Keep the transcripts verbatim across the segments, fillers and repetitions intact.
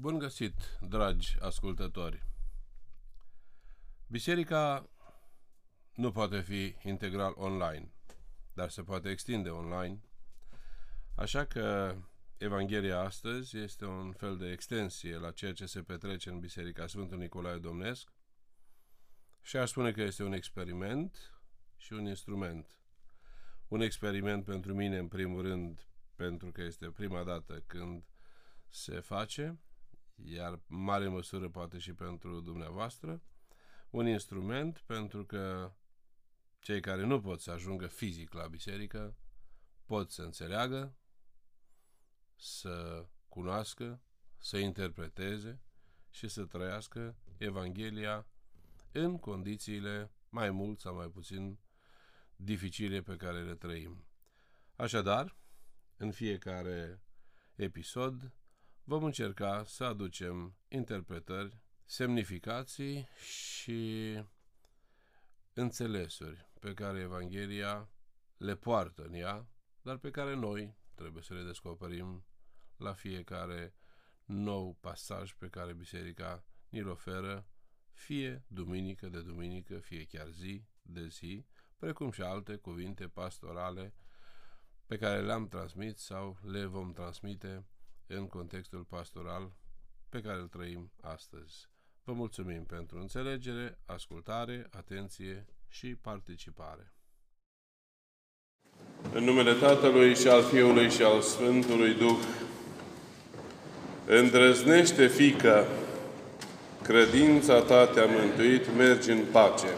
Bun găsit, dragi ascultători! Biserica nu poate fi integral online, dar se poate extinde online, așa că Evanghelia astăzi este un fel de extensie la ceea ce se petrece în Biserica Sfântului Nicolae Domnesc și aș spune că este un experiment și un instrument. Un experiment pentru mine, în primul rând, pentru că este prima dată când se face, iar mare măsură poate și pentru dumneavoastră, un instrument pentru că cei care nu pot să ajungă fizic la biserică pot să înțeleagă, să cunoască, să interpreteze și să trăiască Evanghelia în condițiile mai mult sau mai puțin dificile pe care le trăim. Așadar, în fiecare episod vom încerca să aducem interpretări, semnificații și înțelesuri pe care Evanghelia le poartă în ea, dar pe care noi trebuie să le descoperim la fiecare nou pasaj pe care Biserica ni-l oferă, fie duminică de duminică, fie chiar zi de zi, precum și alte cuvinte pastorale pe care le-am transmis sau le vom transmite în contextul pastoral pe care îl trăim astăzi. Vă mulțumim pentru înțelegere, ascultare, atenție și participare. În numele Tatălui și al Fiului și al Sfântului Duh, îndrăznește, Fiică, credința ta te-a mântuit, mergi în pace.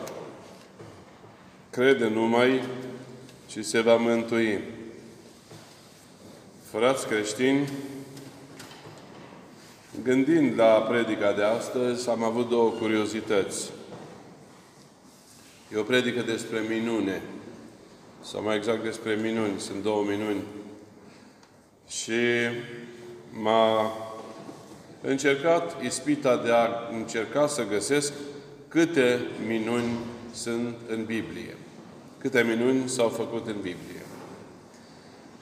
Crede numai și se va mântui. Frați creștini, gândind la predica de astăzi, am avut două curiozități. E o predică despre minune, sau mai exact despre minuni, sunt două minuni. Și m-a încercat ispita de a încerca să găsesc câte minuni sunt în Biblie. Câte minuni s-au făcut în Biblie.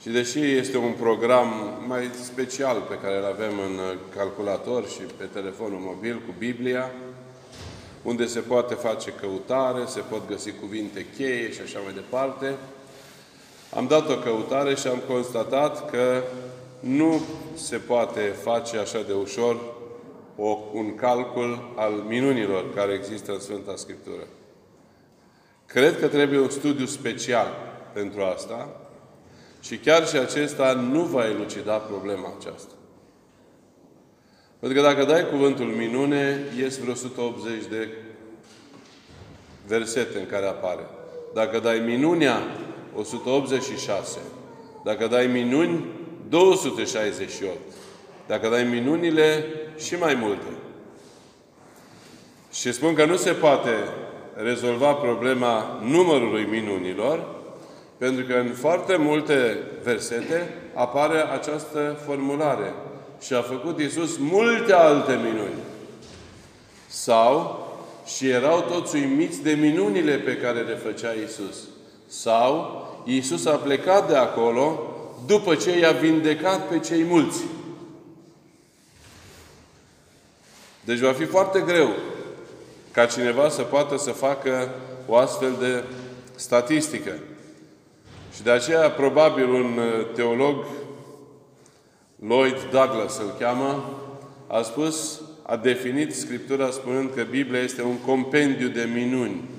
Și deși este un program mai special pe care îl avem în calculator și pe telefonul mobil cu Biblia, unde se poate face căutare, se pot găsi cuvinte cheie și așa mai departe, am dat o căutare și am constatat că nu se poate face așa de ușor o, un calcul al minunilor care există în Sfânta Scriptură. Cred că trebuie un studiu special pentru asta, și chiar și acesta nu va elucida problema aceasta. Pentru că dacă dai cuvântul minune, ies vreo o sută optzeci de versete în care apare. Dacă dai minunea, o sută optzeci și șase. Dacă dai minuni, două sute șaizeci și opt. Dacă dai minunile, și mai multe. Și spun că nu se poate rezolva problema numărului minunilor, pentru că în foarte multe versete apare această formulare. Și a făcut Iisus multe alte minuni. Sau, și erau toți uimiți de minunile pe care le făcea Iisus. Sau, Iisus a plecat de acolo după ce i-a vindecat pe cei mulți. Deci va fi foarte greu ca cineva să poată să facă o astfel de statistică. Și de aceea, probabil, un teolog, Lloyd Douglas îl cheamă, a spus, a definit Scriptura spunând că Biblia este un compendiu de minuni.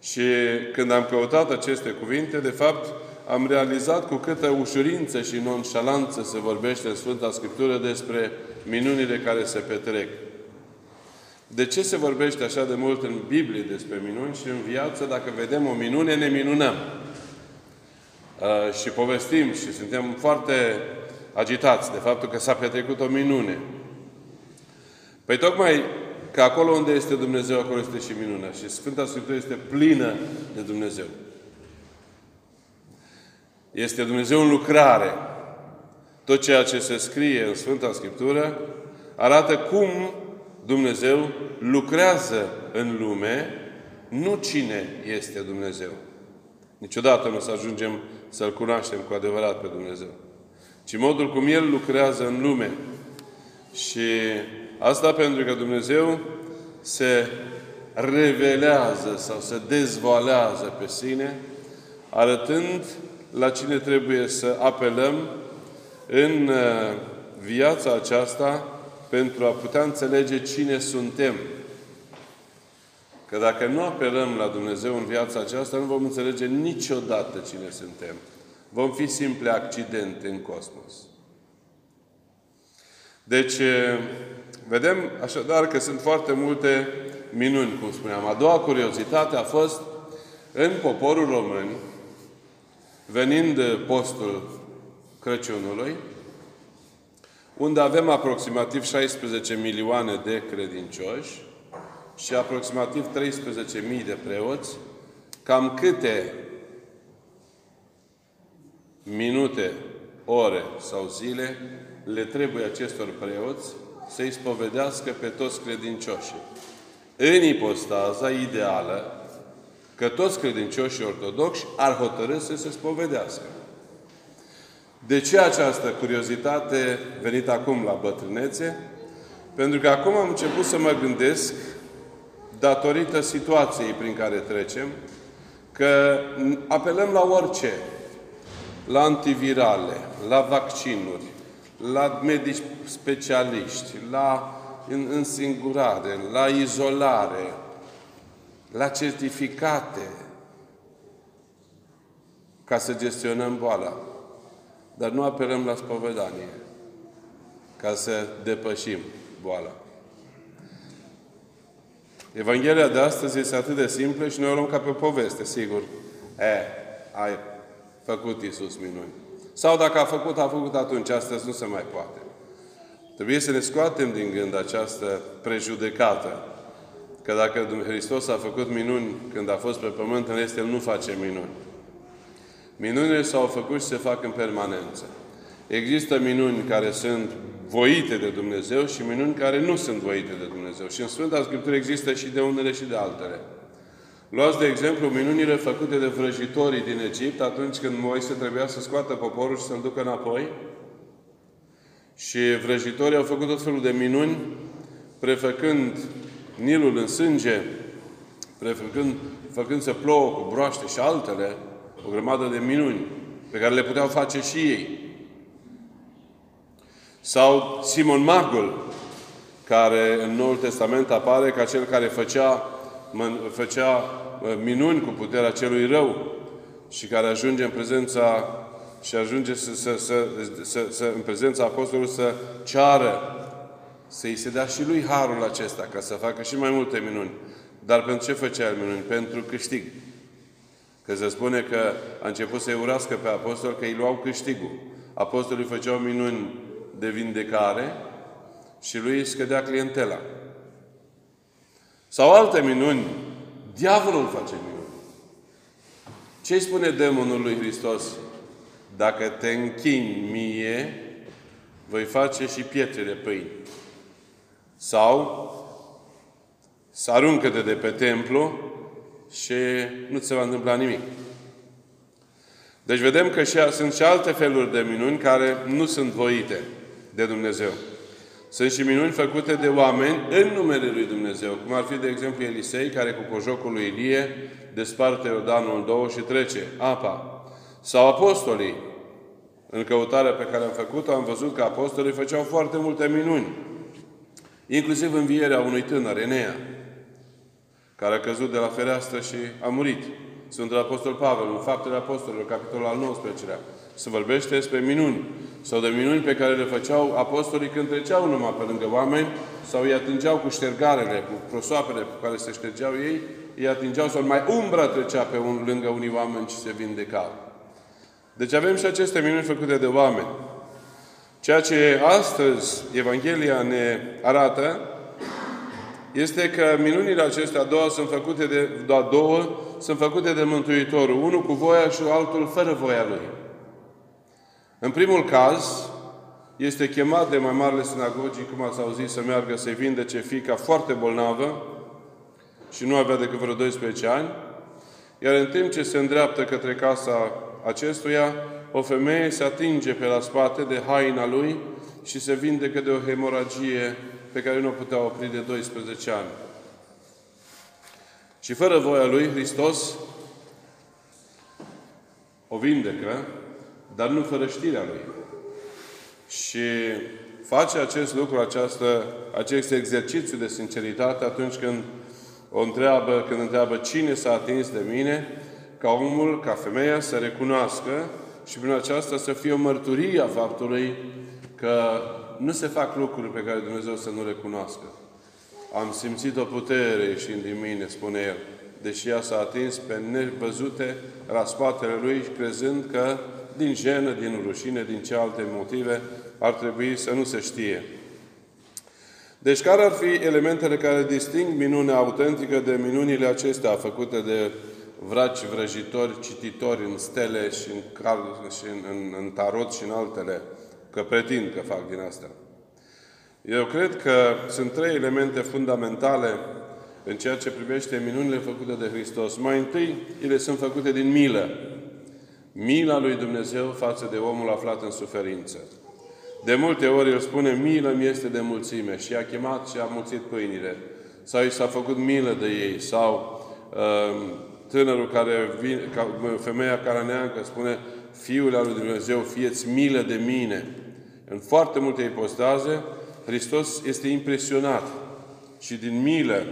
Și când am căutat aceste cuvinte, de fapt, am realizat cu câtă ușurință și nonșalanță se vorbește în Sfânta Scriptură despre minunile care se petrec. De ce se vorbește așa de mult în Biblie despre minuni și în viață, dacă vedem o minune, ne minunăm? Și povestim și suntem foarte agitați de faptul că s-a petrecut o minune. Păi tocmai că acolo unde este Dumnezeu, acolo este și minunea. Și Sfânta Scriptură este plină de Dumnezeu. Este Dumnezeu în lucrare. Tot ceea ce se scrie în Sfânta Scriptură arată cum Dumnezeu lucrează în lume, nu cine este Dumnezeu. Niciodată nu o să ajungem să-L cunoaștem cu adevărat pe Dumnezeu. Ci modul cum El lucrează în lume. Și asta pentru că Dumnezeu se revelează sau se dezvoalează pe sine, arătând la cine trebuie să apelăm în viața aceasta pentru a putea înțelege cine suntem. Că dacă nu apelăm la Dumnezeu în viața aceasta, nu vom înțelege niciodată cine suntem. Vom fi simple accidente în cosmos. Deci, vedem așadar că sunt foarte multe minuni, cum spuneam. A doua curiozitate a fost în poporul român, venind postul Crăciunului, unde avem aproximativ șaisprezece milioane de credincioși și aproximativ treisprezece mii de preoți, cam câte minute, ore sau zile le trebuie acestor preoți să-i spovedească pe toți credincioșii. În ipostaza ideală că toți credincioșii ortodoxi ar hotărâ să se spovedească. De ce această curiozitate venită acum la bătrânețe? Pentru că acum am început să mă gândesc, datorită situației prin care trecem, că apelăm la orice. La antivirale, la vaccinuri, la medici specialiști, la însingurare, la izolare, la certificate, ca să gestionăm boala. Dar nu apelăm la spovedanie, ca să depășim boala. Evanghelia de astăzi este atât de simplă și noi o luăm ca pe poveste, sigur. E, ai făcut Iisus minuni. Sau dacă a făcut, a făcut atunci, astăzi nu se mai poate. Trebuie să ne scoatem din gând această prejudecată. Că dacă Hristos a făcut minuni când a fost pe pământ, în rest El nu face minuni. Minunile s-au făcut și se fac în permanență. Există minuni care sunt voite de Dumnezeu și minuni care nu sunt voite de Dumnezeu. Și în Sfânta Scriptură există și de unele și de altele. Luați, de exemplu, minunile făcute de vrăjitorii din Egipt atunci când Moise trebuia să scoată poporul și să-l ducă înapoi. Și vrăjitorii au făcut tot felul de minuni, prefăcând Nilul în sânge, prefăcând, făcând să plouă cu broaște și altele, o grămadă de minuni pe care le puteau face și ei. Sau Simon Magul, care în Noul Testament apare ca cel care făcea, făcea minuni cu puterea celui rău și care ajunge în prezența și ajunge să, să, să, să, să, în prezența apostolului să ceară să-i se dea și lui harul acesta, ca să facă și mai multe minuni. Dar pentru ce făcea el minuni? Pentru câștig. Că se spune că a început să-i urască pe apostol că îi luau câștigul. Apostolii făceau minuni de vindecare și lui îi scădea clientela. Sau alte minuni. Diavolul face minuni. Ce îi spune demonul lui Hristos? Dacă te închini mie, voi face și pietre de pâini. Sau să aruncă-te de pe templu și nu ți se va întâmpla nimic. Deci vedem că și, sunt și alte feluri de minuni care nu sunt voite de Dumnezeu. Sunt și minuni făcute de oameni în numele lui Dumnezeu. Cum ar fi, de exemplu, Elisei, care cu cojocul lui Ilie desparte Iordanul în două și trece apa. Sau apostolii. În căutarea pe care am făcut-o, am văzut că apostolii făceau foarte multe minuni. Inclusiv învierea unui tânăr, Enea, care a căzut de la fereastră și a murit. Sfântul Apostol Pavel, în Faptele Apostolilor, capitolul al nouăsprezecelea, se vorbește despre minuni. Sau de minuni pe care le făceau apostolii când treceau numai pe lângă oameni, sau îi atingeau cu ștergarele, cu prosoapele cu care se ștergeau ei, îi atingeau sau mai umbra trecea pe un, lângă unii oameni și se vindecau. Deci avem și aceste minuni făcute de oameni. Ceea ce astăzi Evanghelia ne arată este că minunile acestea două sunt făcute de, doar două, sunt făcute de Mântuitorul. Unul cu voia și altul fără voia Lui. În primul caz, este chemat de mai marile sinagogii, cum ați auzit, să meargă să-i vindece fiica foarte bolnavă și nu avea decât vreo doisprezece ani. Iar în timp ce se îndreaptă către casa acestuia, o femeie se atinge pe la spate de haina lui și se vindecă de o hemoragie pe care nu o putea opri de doisprezece ani. Și fără voia lui, Hristos o vindecă, dar nu fără știrea lui. Și face acest lucru, această, acest exercițiu de sinceritate atunci când o întreabă, când întreabă cine s-a atins de mine, ca omul, ca femeia să recunoască și prin aceasta să fie o mărturie a faptului că nu se fac lucruri pe care Dumnezeu să nu recunoască. Am simțit o putere ieșind din mine, spune El, deși ea s-a atins pe nevăzute răscoatele Lui, crezând că din jenă, din rușine, din ce alte motive, ar trebui să nu se știe. Deci, care ar fi elementele care disting minunea autentică de minunile acestea făcute de vraci, vrăjitori, cititori în stele și în, cal, și în, în, în tarot și în altele, că pretind că fac din asta? Eu cred că sunt trei elemente fundamentale în ceea ce privește minunile făcute de Hristos. Mai întâi, ele sunt făcute din milă. Mila lui Dumnezeu față de omul aflat în suferință. De multe ori El spune, milă-mi este de mulțime. Și i-a chemat și a mulțit pâinile. Sau i s-a făcut milă de ei. Sau uh, tânărul care vine, ca, femeia cananeancă spune, Fiul al lui Dumnezeu, fie-ți milă de mine. În foarte multe ipostaze, Hristos este impresionat. Și din milă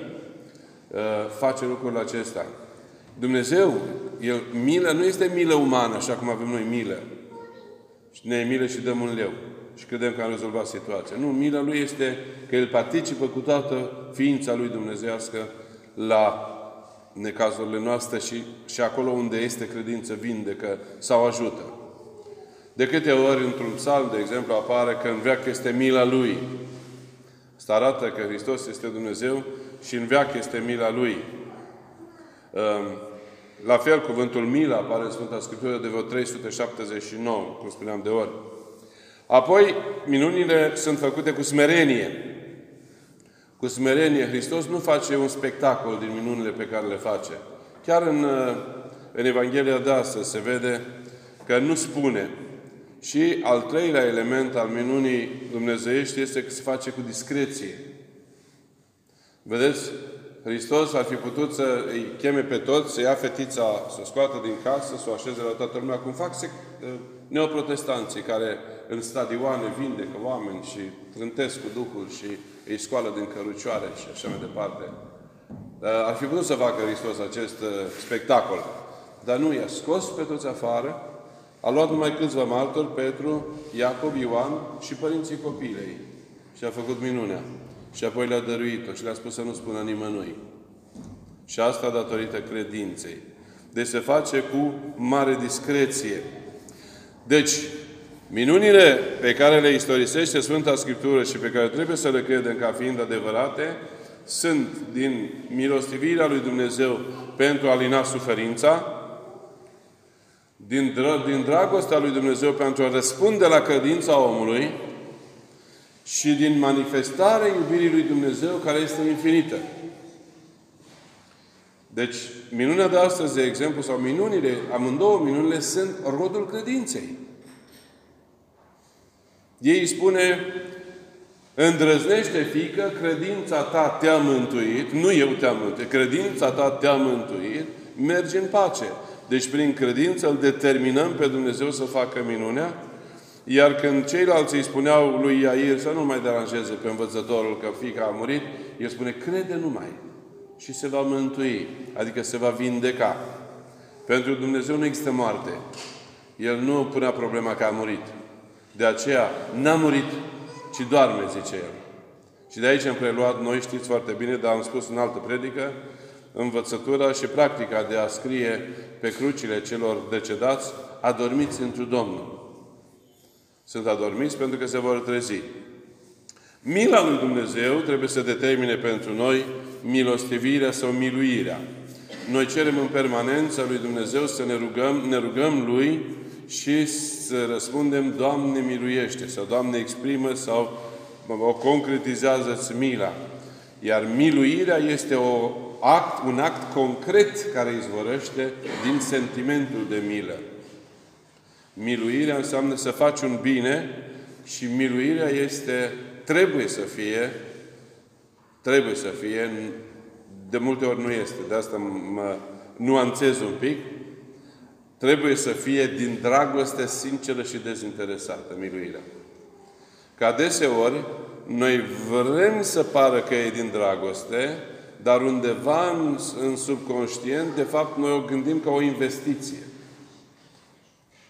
uh, face lucrul acesta. Dumnezeu, El, milă nu este milă umană, așa cum avem noi milă. Ne e milă și dăm un leu. Și credem că am rezolvat situația. Nu, mila Lui este că El participă cu toată ființa Lui dumnezeiască la necazurile noastre și, și acolo unde este credință, vindecă sau ajută. De câte ori într-un psalm, de exemplu, apare că în veac este mila Lui. Asta arată că Hristos este Dumnezeu și în veac este mila Lui. La fel, cuvântul mila apare în Sfânta Scriptură de vreo trei sute șaptezeci și nouă, cum spuneam de ori. Apoi, minunile sunt făcute cu smerenie. Cu smerenie. Hristos nu face un spectacol din minunile pe care le face. Chiar în, în Evanghelia de astăzi se vede că nu spune. Și al treilea element al minunii dumnezeiești este că se face cu discreție. Vedeți? Hristos ar fi putut să îi cheme pe toți, să ia fetița, să o scoată din casă, să o așeze la toată lumea, cum fac neoprotestanții care în stadioane vindecă oameni și trântesc cu Duhul și îi scoală din cărucioare și așa mai departe. Ar fi putut să facă Hristos acest spectacol. Dar nu, i-a scos pe toți afară, a luat numai câțiva martori, Petru, Iacob, Ioan și părinții copilei. Și a făcut minunea. Și apoi le-a dăruit-o și le-a spus să nu spună nimănui. Și asta datorită credinței. Deci se face cu mare discreție. Deci, minunile pe care le istorisește Sfânta Scriptură și pe care trebuie să le credem ca fiind adevărate, sunt din milostivirea lui Dumnezeu pentru a lina suferința, din, dra- din dragostea lui Dumnezeu pentru a răspunde la credința omului, și din manifestarea iubirii lui Dumnezeu, care este infinită. Deci, minunea de astăzi, de exemplu, sau minunile, amândouă minunile, sunt rodul credinței. Ei spune, îndrăznește, fiică, credința ta te-a mântuit, nu eu te-am mântuit, credința ta te-a mântuit, mergi în pace. Deci, prin credință, îl determinăm pe Dumnezeu să facă minunea. Iar când ceilalți îi spuneau lui Iair să nu mai deranjeze pe învățătorul că fiica a murit, el spune, crede numai și se va mântui, adică se va vindeca. Pentru Dumnezeu nu există moarte. El nu punea problema că a murit. De aceea, n-a murit, ci doarme, zice El. Și de aici am preluat, noi știți foarte bine, dar am spus în altă predică, învățătura și practica de a scrie pe crucile celor decedați, adormiți întru Domnul. Sunt adormiți pentru că se vor trezi. Mila lui Dumnezeu trebuie să determine pentru noi milostivirea sau miluirea. Noi cerem în permanență lui Dumnezeu să ne rugăm, ne rugăm Lui și să răspundem, Doamne miluiește, sau Doamne exprimă, sau o concretizează-ți mila. Iar miluirea este o act, un act concret care izvorăște din sentimentul de milă. Miluirea înseamnă să faci un bine și miluirea este, trebuie să fie, trebuie să fie, de multe ori nu este, de asta mă nuanțez un pic, trebuie să fie din dragoste sinceră și dezinteresată, miluirea. Că adeseori, noi vrem să pară că e din dragoste, dar undeva în, în subconștient, de fapt, noi o gândim ca o investiție.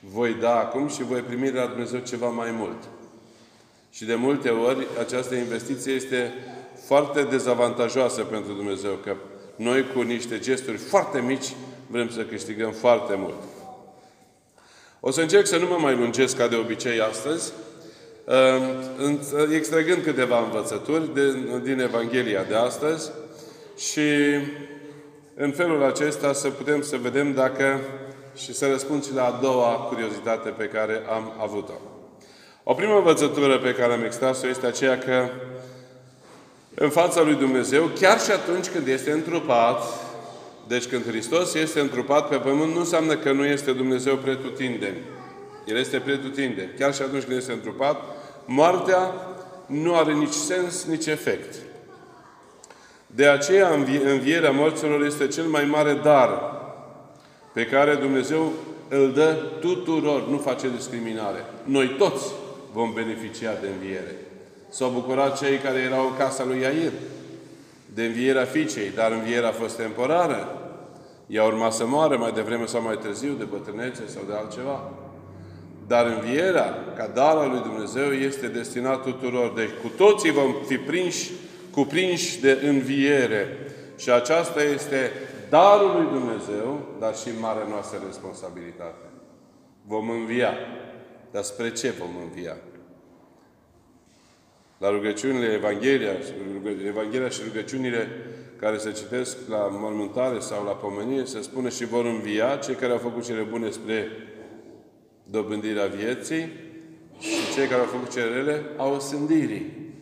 Voi da acum și voi primi de la Dumnezeu ceva mai mult. Și de multe ori, această investiție este foarte dezavantajoasă pentru Dumnezeu, că noi cu niște gesturi foarte mici vrem să câștigăm foarte mult. O să încerc să nu mă mai lungesc ca de obicei astăzi, extragând câteva învățături din Evanghelia de astăzi și în felul acesta să putem să vedem dacă și să răspund și la a doua curiozitate pe care am avut-o. O primă învățătură pe care am extras-o este aceea că în fața lui Dumnezeu, chiar și atunci când este întrupat, deci când Hristos este întrupat pe pământ, nu înseamnă că nu este Dumnezeu pretutindeni. El este pretutindeni. Chiar și atunci când este întrupat, moartea nu are nici sens, nici efect. De aceea, învierea morților este cel mai mare dar pe care Dumnezeu îl dă tuturor, nu face discriminare. Noi toți vom beneficia de înviere. S-au bucurat cei care erau în casa lui Iair de învierea fiicei, dar învierea a fost temporară. Ea urma să moară mai devreme sau mai târziu, de bătrânețe sau de altceva. Dar învierea, ca dar al lui Dumnezeu, este destinat tuturor. Deci cu toții vom fi prinși, cuprinși de înviere. Și aceasta este darul lui Dumnezeu, dar și marea noastră responsabilitate. Vom învia. Dar spre ce vom învia? La rugăciunile Evanghelia, Evanghelia și rugăciunile care se citesc la mormântare sau la pomenie, se spune și vor învia cei care au făcut cele bune spre dobândirea vieții și cei care au făcut cele rele au osândirii.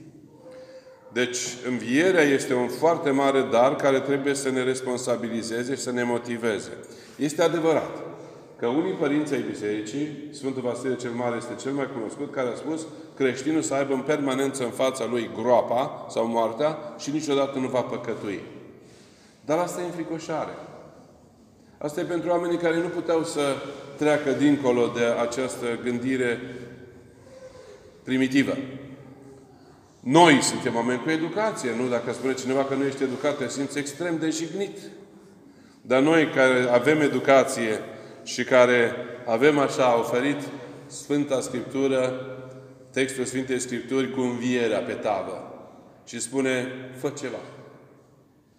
Deci, învierea este un foarte mare dar care trebuie să ne responsabilizeze și să ne motiveze. Este adevărat că unii părinți ai Bisericii, Sfântul Vasile cel Mare este cel mai cunoscut, care a spus creștinul să aibă în permanență în fața lui groapa sau moartea și niciodată nu va păcătui. Dar asta e înfricoșare. Asta e pentru oamenii care nu puteau să treacă dincolo de această gândire primitivă. Noi suntem oameni cu educație, nu? Dacă spune cineva că nu ești educat, te simți extrem de jignit. Dar noi care avem educație și care avem așa oferit Sfânta Scriptură, textul Sfintei Scripturi cu învierea pe tavă. Și spune, fă ceva.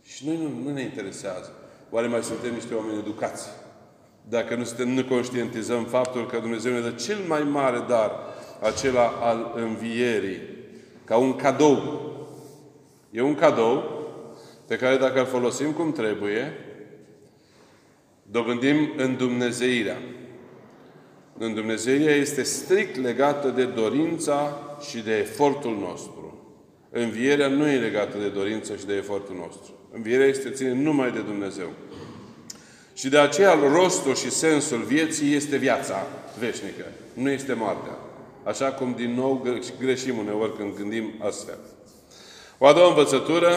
Și noi nu, nu ne interesează. Oare mai suntem niște oameni educați? Dacă nu, suntem, nu conștientizăm faptul că Dumnezeu ne dă cel mai mare dar, acela al învierii. Ca un cadou. E un cadou pe care dacă îl folosim cum trebuie, dobândim îndumnezeirea. Îndumnezeirea este strict legată de dorința și de efortul nostru. Învierea nu e legată de dorință și de efortul nostru. Învierea este ține numai de Dumnezeu. Și de aceea rostul și sensul vieții este viața veșnică. Nu este moartea. Așa cum din nou greșim uneori când gândim astfel. O a doua învățătură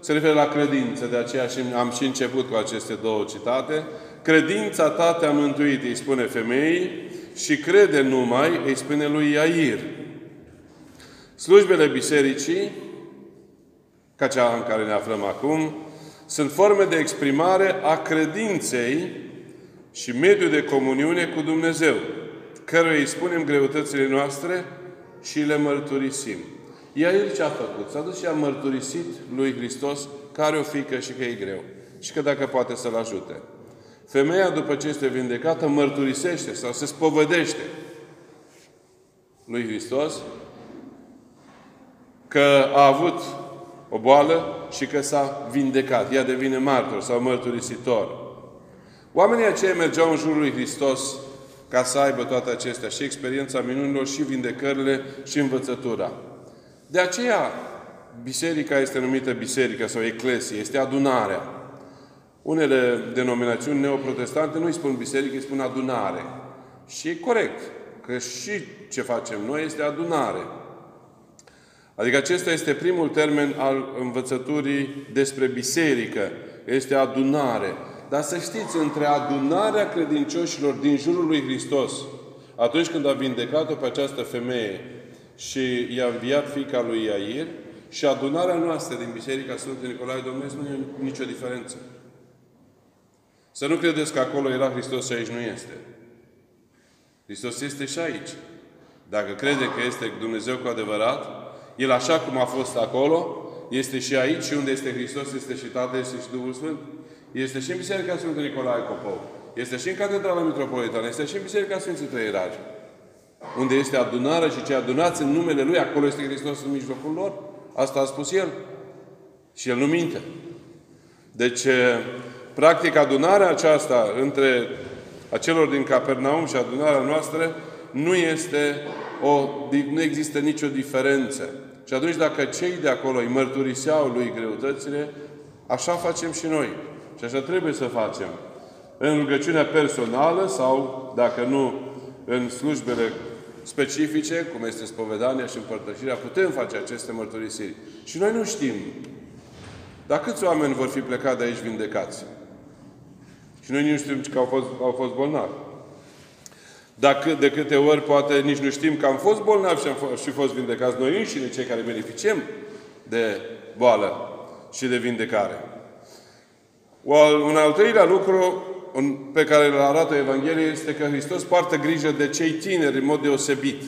se referă la credință. De aceea am și început cu aceste două citate. Credința ta te-a mântuit, îi spune femeii, și crede numai, îi spune lui Iair. Slujbele bisericii, ca cea în care ne aflăm acum, sunt forme de exprimare a credinței și mediul de comuniune cu Dumnezeu, căruia îi spunem greutățile noastre și le mărturisim. Iair ce a făcut? S-a dus și a mărturisit lui Hristos că are o fiică și că e greu. Și că dacă poate să-l ajute. Femeia, după ce este vindecată, mărturisește sau se spovedește lui Hristos că a avut o boală și că s-a vindecat. Ea devine martor sau mărturisitor. Oamenii aceia mergeau în jurul lui Hristos ca să aibă toate acestea, și experiența minunilor, și vindecările, și învățătura. De aceea, biserica este numită biserică sau eclesie, este adunarea. Unele denominațiuni neoprotestante nu îi spun biserică, îi spun adunare. Și e corect, că și ce facem noi este adunare. Adică acesta este primul termen al învățăturii despre biserică. Este adunare. Dar să știți, între adunarea credincioșilor din jurul lui Hristos, atunci când a vindecat-o pe această femeie și i-a înviat fiica lui Iair, și adunarea noastră din Biserica Sfântului Nicolae Domnesc, nu e nicio diferență. Să nu credeți că acolo era Hristos și aici nu este. Hristos este și aici. Dacă crede că este Dumnezeu cu adevărat, El așa cum a fost acolo, este și aici, și unde este Hristos, este și Tatăl, este și Duhul Sfânt. Este și în Biserica Sfântului Nicolae Copou. Este și în Catedrala Mitropolitană. Este și în Biserica Sfinților Trei Ierarhi. Unde este adunarea și cei adunați în numele Lui, acolo este Hristos în mijlocul lor. Asta a spus El. Și El nu minte. Deci, practic, adunarea aceasta între acelor din Capernaum și adunarea noastră nu este o, nu există nicio diferență. Și atunci, dacă cei de acolo îi mărturiseau lui greutățile, așa facem și noi. Și așa trebuie să facem. În rugăciunea personală sau, dacă nu, în slujbele specifice, cum este spovedania și împărtășirea, putem face aceste mărturisiri. Și noi nu știm. Dar câți oameni vor fi plecați de aici vindecați? Și noi nu știm că au fost, au fost bolnavi. Dacă de câte ori, poate, nici nu știm că am fost bolnavi și am fost, și fost vindecați noi înșine, cei care beneficiem de boală și de vindecare. Un al treilea lucru pe care îl arată Evanghelia este că Hristos poartă grijă de cei tineri în mod deosebit.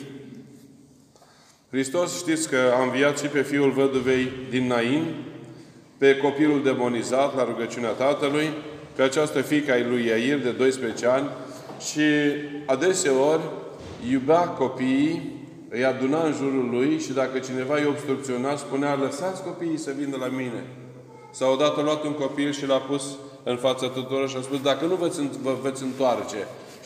Hristos, știți că a înviat și pe Fiul Văduvei din Nain, pe copilul demonizat la rugăciunea tatălui, pe această fiică ai lui Iair de doisprezece ani, și adeseori iubea copiii, îi aduna în jurul lui și dacă cineva îi obstrucționa, spunea: lăsați copiii să vină la mine. Sau odată a luat un copil și l-a pus în fața tuturor și a spus: dacă nu vă veți întoarce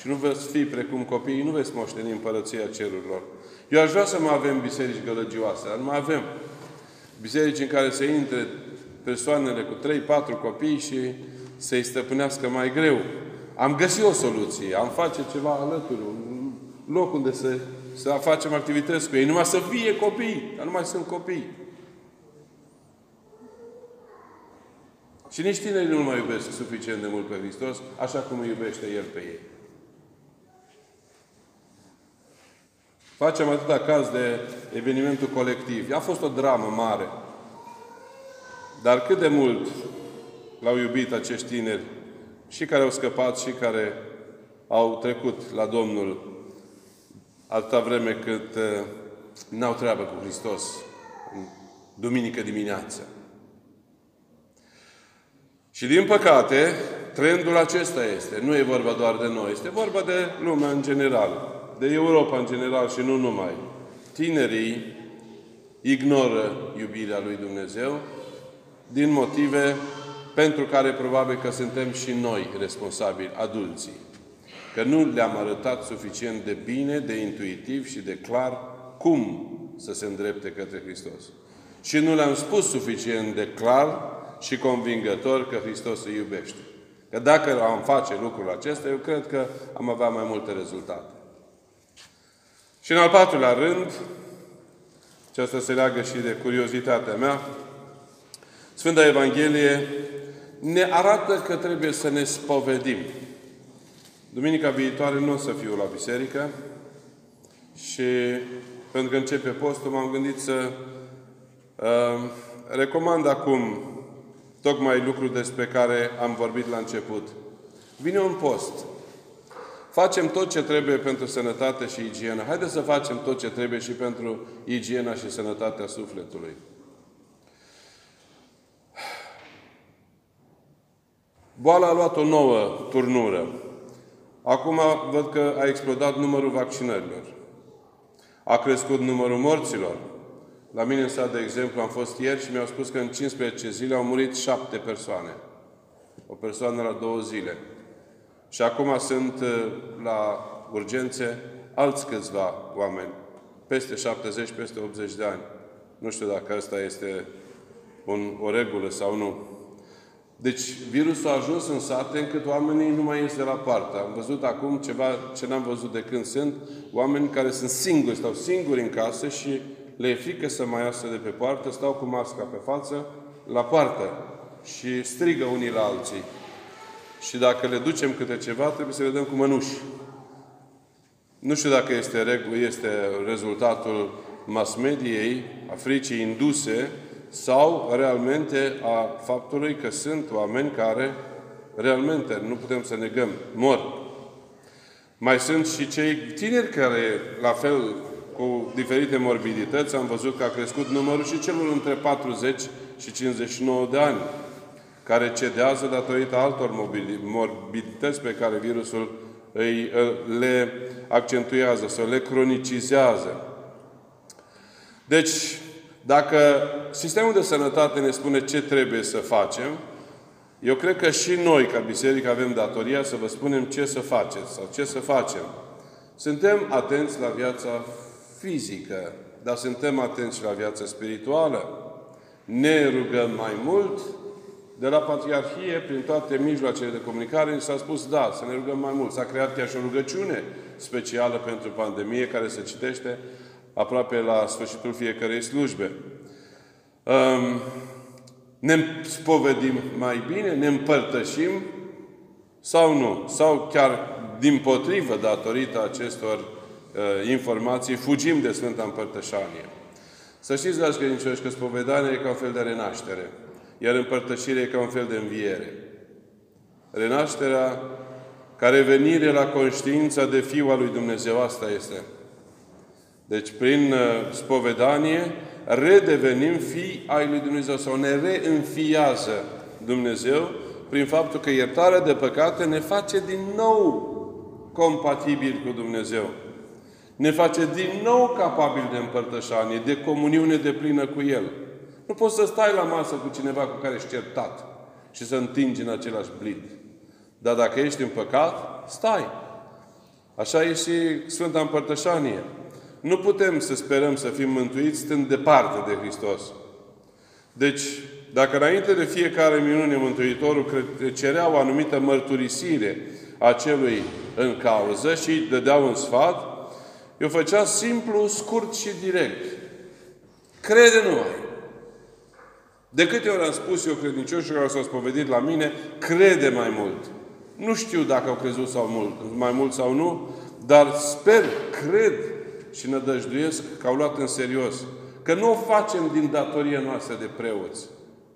și nu veți fi precum copiii, nu veți moșteni împărăția cerurilor. Eu aș vrea să mai avem biserici gălăgioase, dar nu mai avem. Biserici în care se intre persoanele cu trei, patru copii și să-i stăpânească mai greu. Am găsit o soluție. Am face ceva alături. Un loc unde să, să facem activități cu ei. Numai să fie copii. Dar nu mai sunt copii. Și nici tinerii nu mai iubesc suficient de mult pe Hristos, așa cum îi iubește El pe ei. Facem atâta caz de evenimentul colectiv. A fost o dramă mare. Dar cât de mult L-au iubit acești tineri, și care au scăpat, și care au trecut la Domnul atâta vreme cât uh, n-au treabă cu Hristos în duminică dimineața. Și din păcate, trendul acesta este. Nu e vorba doar de noi. Este vorba de lumea în general. De Europa în general și nu numai. Tinerii ignoră iubirea lui Dumnezeu din motive pentru care probabil că suntem și noi responsabili, adulții. Că nu le-am arătat suficient de bine, de intuitiv și de clar cum să se îndrepte către Hristos. Și nu le-am spus suficient de clar și convingător că Hristos îi iubește. Că dacă am face lucrul acesta, eu cred că am avea mai multe rezultate. Și în al patrulea rând, și asta se leagă și de curiozitatea mea, Sfânta Evanghelie ne arată că trebuie să ne spovedim. Duminica viitoare nu o să fiu la biserică și pentru că începe postul m-am gândit să uh, recomand acum tocmai lucrul despre care am vorbit la început. Vine un post. Facem tot ce trebuie pentru sănătate și igienă. Haideți să facem tot ce trebuie și pentru igiena și sănătatea sufletului. Boala a luat o nouă turnură. Acum văd că a explodat numărul vaccinărilor. A crescut numărul morților. La mine în sat, de exemplu, am fost ieri și mi-au spus că în cincisprezece zile au murit șapte persoane. O persoană la două zile. Și acum sunt la urgențe alți câțiva oameni. Peste șaptezeci, peste optzeci de ani. Nu știu dacă asta este un, o regulă sau nu. Deci virusul a ajuns în sate încât oamenii nu mai ies de la parte. Am văzut acum ceva ce n-am văzut de când sunt, oameni care sunt singuri, stau singuri în casă și le e frică să mai iasă de pe poartă, stau cu masca pe față, la poartă. Și strigă unii la alții. Și dacă le ducem câte ceva, trebuie să le dăm cu mănuși. Nu știu dacă este, este rezultatul mass-mediei, a fricii induse, sau realmente a faptului că sunt oameni care realmente, nu putem să negăm, mor. Mai sunt și cei tineri care, la fel, cu diferite morbidități, am văzut că a crescut numărul și celor între patruzeci și cincizeci și nouă de ani, care cedează datorită altor morbidități pe care virusul îi, le accentuează sau le cronicizează. Deci, dacă sistemul de sănătate ne spune ce trebuie să facem, eu cred că și noi, ca biserică, avem datoria să vă spunem ce să faceți sau ce să facem. Suntem atenți la viața fizică, dar suntem atenți și la viața spirituală. Ne rugăm mai mult. De la Patriarhie, prin toate mijloacele de comunicare, ni s-a spus, da, să ne rugăm mai mult. S-a creat chiar și o rugăciune specială pentru pandemie, care se citește aproape la sfârșitul fiecărei slujbe. Um, ne spovedim mai bine? Ne împărtășim? Sau nu? Sau chiar dimpotrivă, datorită acestor uh, informații, fugim de Sfânta Împărtășanie. Să știți, dragi credincioși, că spovedania e ca un fel de renaștere. Iar împărtășirea e ca un fel de înviere. Renașterea, ca revenire la conștiința de Fiul al lui Dumnezeu, asta este. Deci, prin spovedanie, redevenim fii ai lui Dumnezeu, sau ne reînfiază Dumnezeu prin faptul că iertarea de păcate ne face din nou compatibili cu Dumnezeu. Ne face din nou capabili de împărtășanie, de comuniune deplină cu El. Nu poți să stai la masă cu cineva cu care ești certat și să întingi în același blid. Dar dacă ești în păcat, stai. Așa e și Sfânta Împărtășanie. Nu putem să sperăm să fim mântuiți stând departe de Hristos. Deci, dacă înainte de fiecare minune Mântuitorul cerea o anumită mărturisire a celui în cauză și îi dădea un sfat, eu făcea simplu, scurt și direct. Crede numai. De câte ori am spus eu credincioșilor care s-au spovedit la mine, crede mai mult. Nu știu dacă au crezut sau mult, mai mult sau nu, dar sper, cred și nădăjduiesc că au luat în serios. Că nu o facem din datoria noastră de preoți.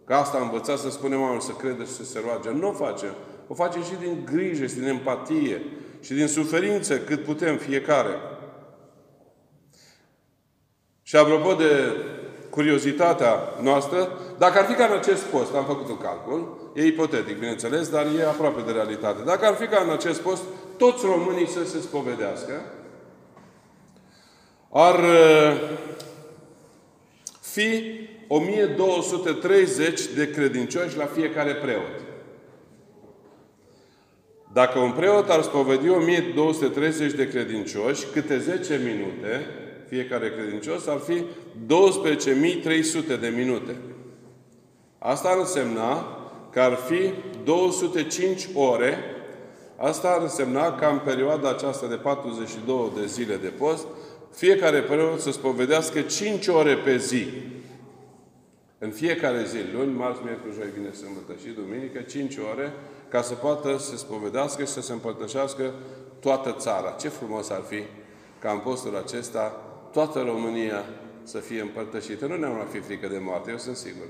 Că asta am învățat să spunem oamenilor să crede și să se roage. Nu o facem. O facem și din grijă, și din empatie, și din suferință, cât putem fiecare. Și apropo de curiozitatea noastră, dacă ar fi ca în acest post, am făcut un calcul, e ipotetic, bineînțeles, dar e aproape de realitate. Dacă ar fi ca în acest post, toți românii să se spovedească, ar fi o mie două sute treizeci de credincioși la fiecare preot. Dacă un preot ar spovedi o mie două sute treizeci de credincioși, câte zece minute, fiecare credincios, ar fi douăsprezece mii trei sute de minute. Asta ar însemna că ar fi două sute cinci ore. Asta ar însemna că în perioada aceasta de patruzeci și două de zile de post, fiecare preot să spovedească cinci ore pe zi. În fiecare zi, luni, marți, miercuri, joi, vineri, sâmbătă și duminică, cinci ore, ca să poată să se spovedească și să se împărtășească toată țara. Ce frumos ar fi ca în postul acesta toată România să fie împărtășită. Nu ne-am fi frică de moarte, eu sunt sigur.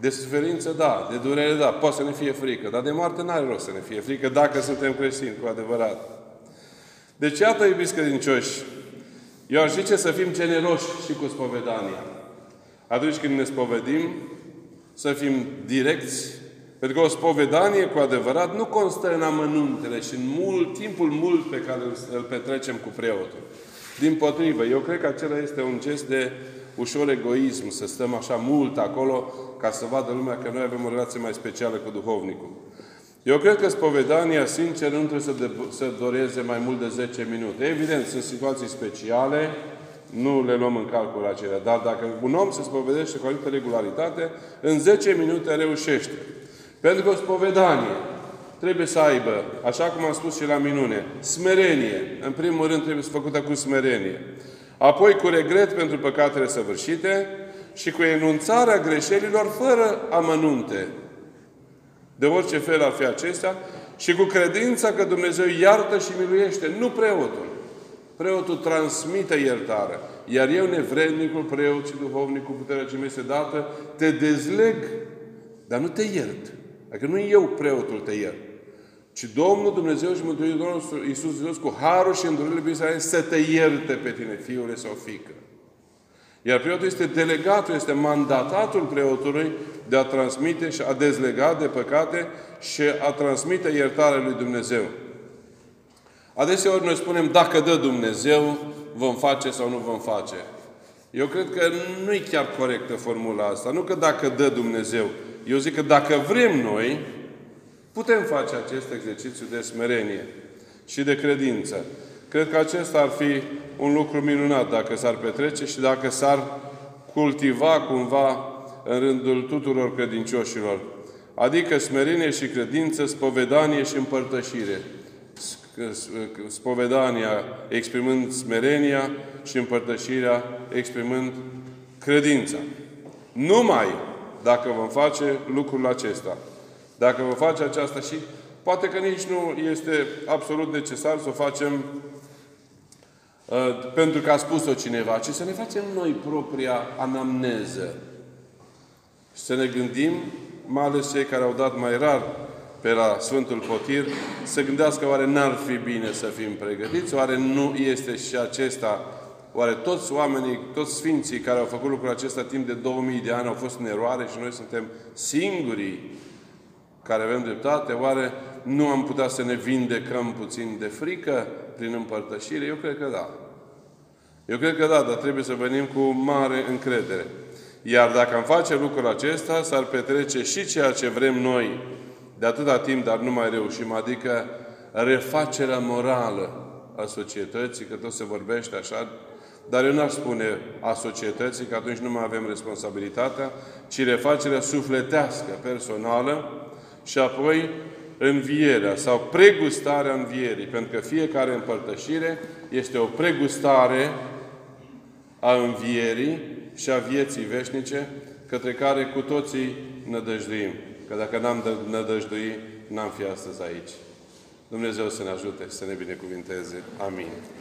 De suferință, da. De durere, da. Poate să ne fie frică. Dar de moarte n-are rost să ne fie frică dacă suntem creștini, cu adevărat. Deci, iată, iubiți credincioși, eu aș zice să fim generoși și cu spovedania. Atunci când ne spovedim, să fim direcți. Pentru că o spovedanie, cu adevărat, nu constă în amănuntele și în mult, timpul mult pe care îl petrecem cu preotul. Dimpotrivă, eu cred că acela este un gest de ușor egoism, să stăm așa mult acolo, ca să vadă lumea că noi avem o relație mai specială cu duhovnicul. Eu cred că spovedania, sincer, nu trebuie să, de, să doreze mai mult de zece minute. Evident, sunt situații speciale, Nu le luăm în calcul acelea. Dar dacă un om se spovedește cu anumită regularitate, în zece minute reușește. Pentru că o spovedanie trebuie să aibă, așa cum am spus și la minune, smerenie. În primul rând trebuie să fie făcută cu smerenie. Apoi cu regret pentru păcatele săvârșite și cu enunțarea greșelilor fără amănunte. De orice fel ar fi acestea. Și cu credința că Dumnezeu iartă și miluiește. Nu preotul. Preotul transmite iertare. Iar eu, nevrednicul, preot și duhovnicul, puterea ce mi este dată, te dezleg, dar nu te iert. Adică nu eu, preotul, te iert. Ci Domnul Dumnezeu și Mântuitorul nostru, Iisus Hristos, cu harul și îndurările Bisericii să te ierte pe tine, fiule sau fiică. Iar preotul este delegatul, este mandatatul preotului de a transmite și a dezlega de păcate și a transmite iertarea lui Dumnezeu. Adeseori noi spunem, dacă dă Dumnezeu, vom face sau nu vom face. Eu cred că nu e chiar corectă formula asta. Nu că dacă dă Dumnezeu. Eu zic că dacă vrem noi, putem face acest exercițiu de smerenie și de credință. Cred că acesta ar fi un lucru minunat dacă s-ar petrece și dacă s-ar cultiva cumva în rândul tuturor credincioșilor. Adică smerenie și credință, spovedanie și împărtășire. Spovedania exprimând smerenia și împărtășirea exprimând credința. Numai dacă vom face lucrul acesta. Dacă vom face aceasta și poate că nici nu este absolut necesar să o facem uh, pentru că a spus-o cineva, ci să ne facem noi propria anamneză. Și să ne gândim, mai ales cei care au dat mai rar pe la Sfântul Potir, să gândească oare n-ar fi bine să fim pregătiți, oare nu este și acesta, oare toți oamenii, toți sfinții care au făcut lucrul acesta timp de două mii de ani au fost în eroare și noi suntem singurii care avem dreptate, oare nu am putea să ne vindecăm puțin de frică prin împărtășire? Eu cred că da. Eu cred că da, dar trebuie să venim cu mare încredere. Iar dacă am face lucrul acesta, s-ar petrece și ceea ce vrem noi de atâta timp, dar nu mai reușim, adică refacerea morală a societății, că tot se vorbește așa, dar eu n-aș spune a societății, că atunci nu mai avem responsabilitatea, ci refacerea sufletească, personală, și apoi învierea sau pregustarea învierii. Pentru că fiecare împărtășire este o pregustare a învierii și a vieții veșnice către care cu toții nădăjduim. Că dacă n-am nădăjdui, n-am fi astăzi aici. Dumnezeu să ne ajute, să ne binecuvinteze. Amin.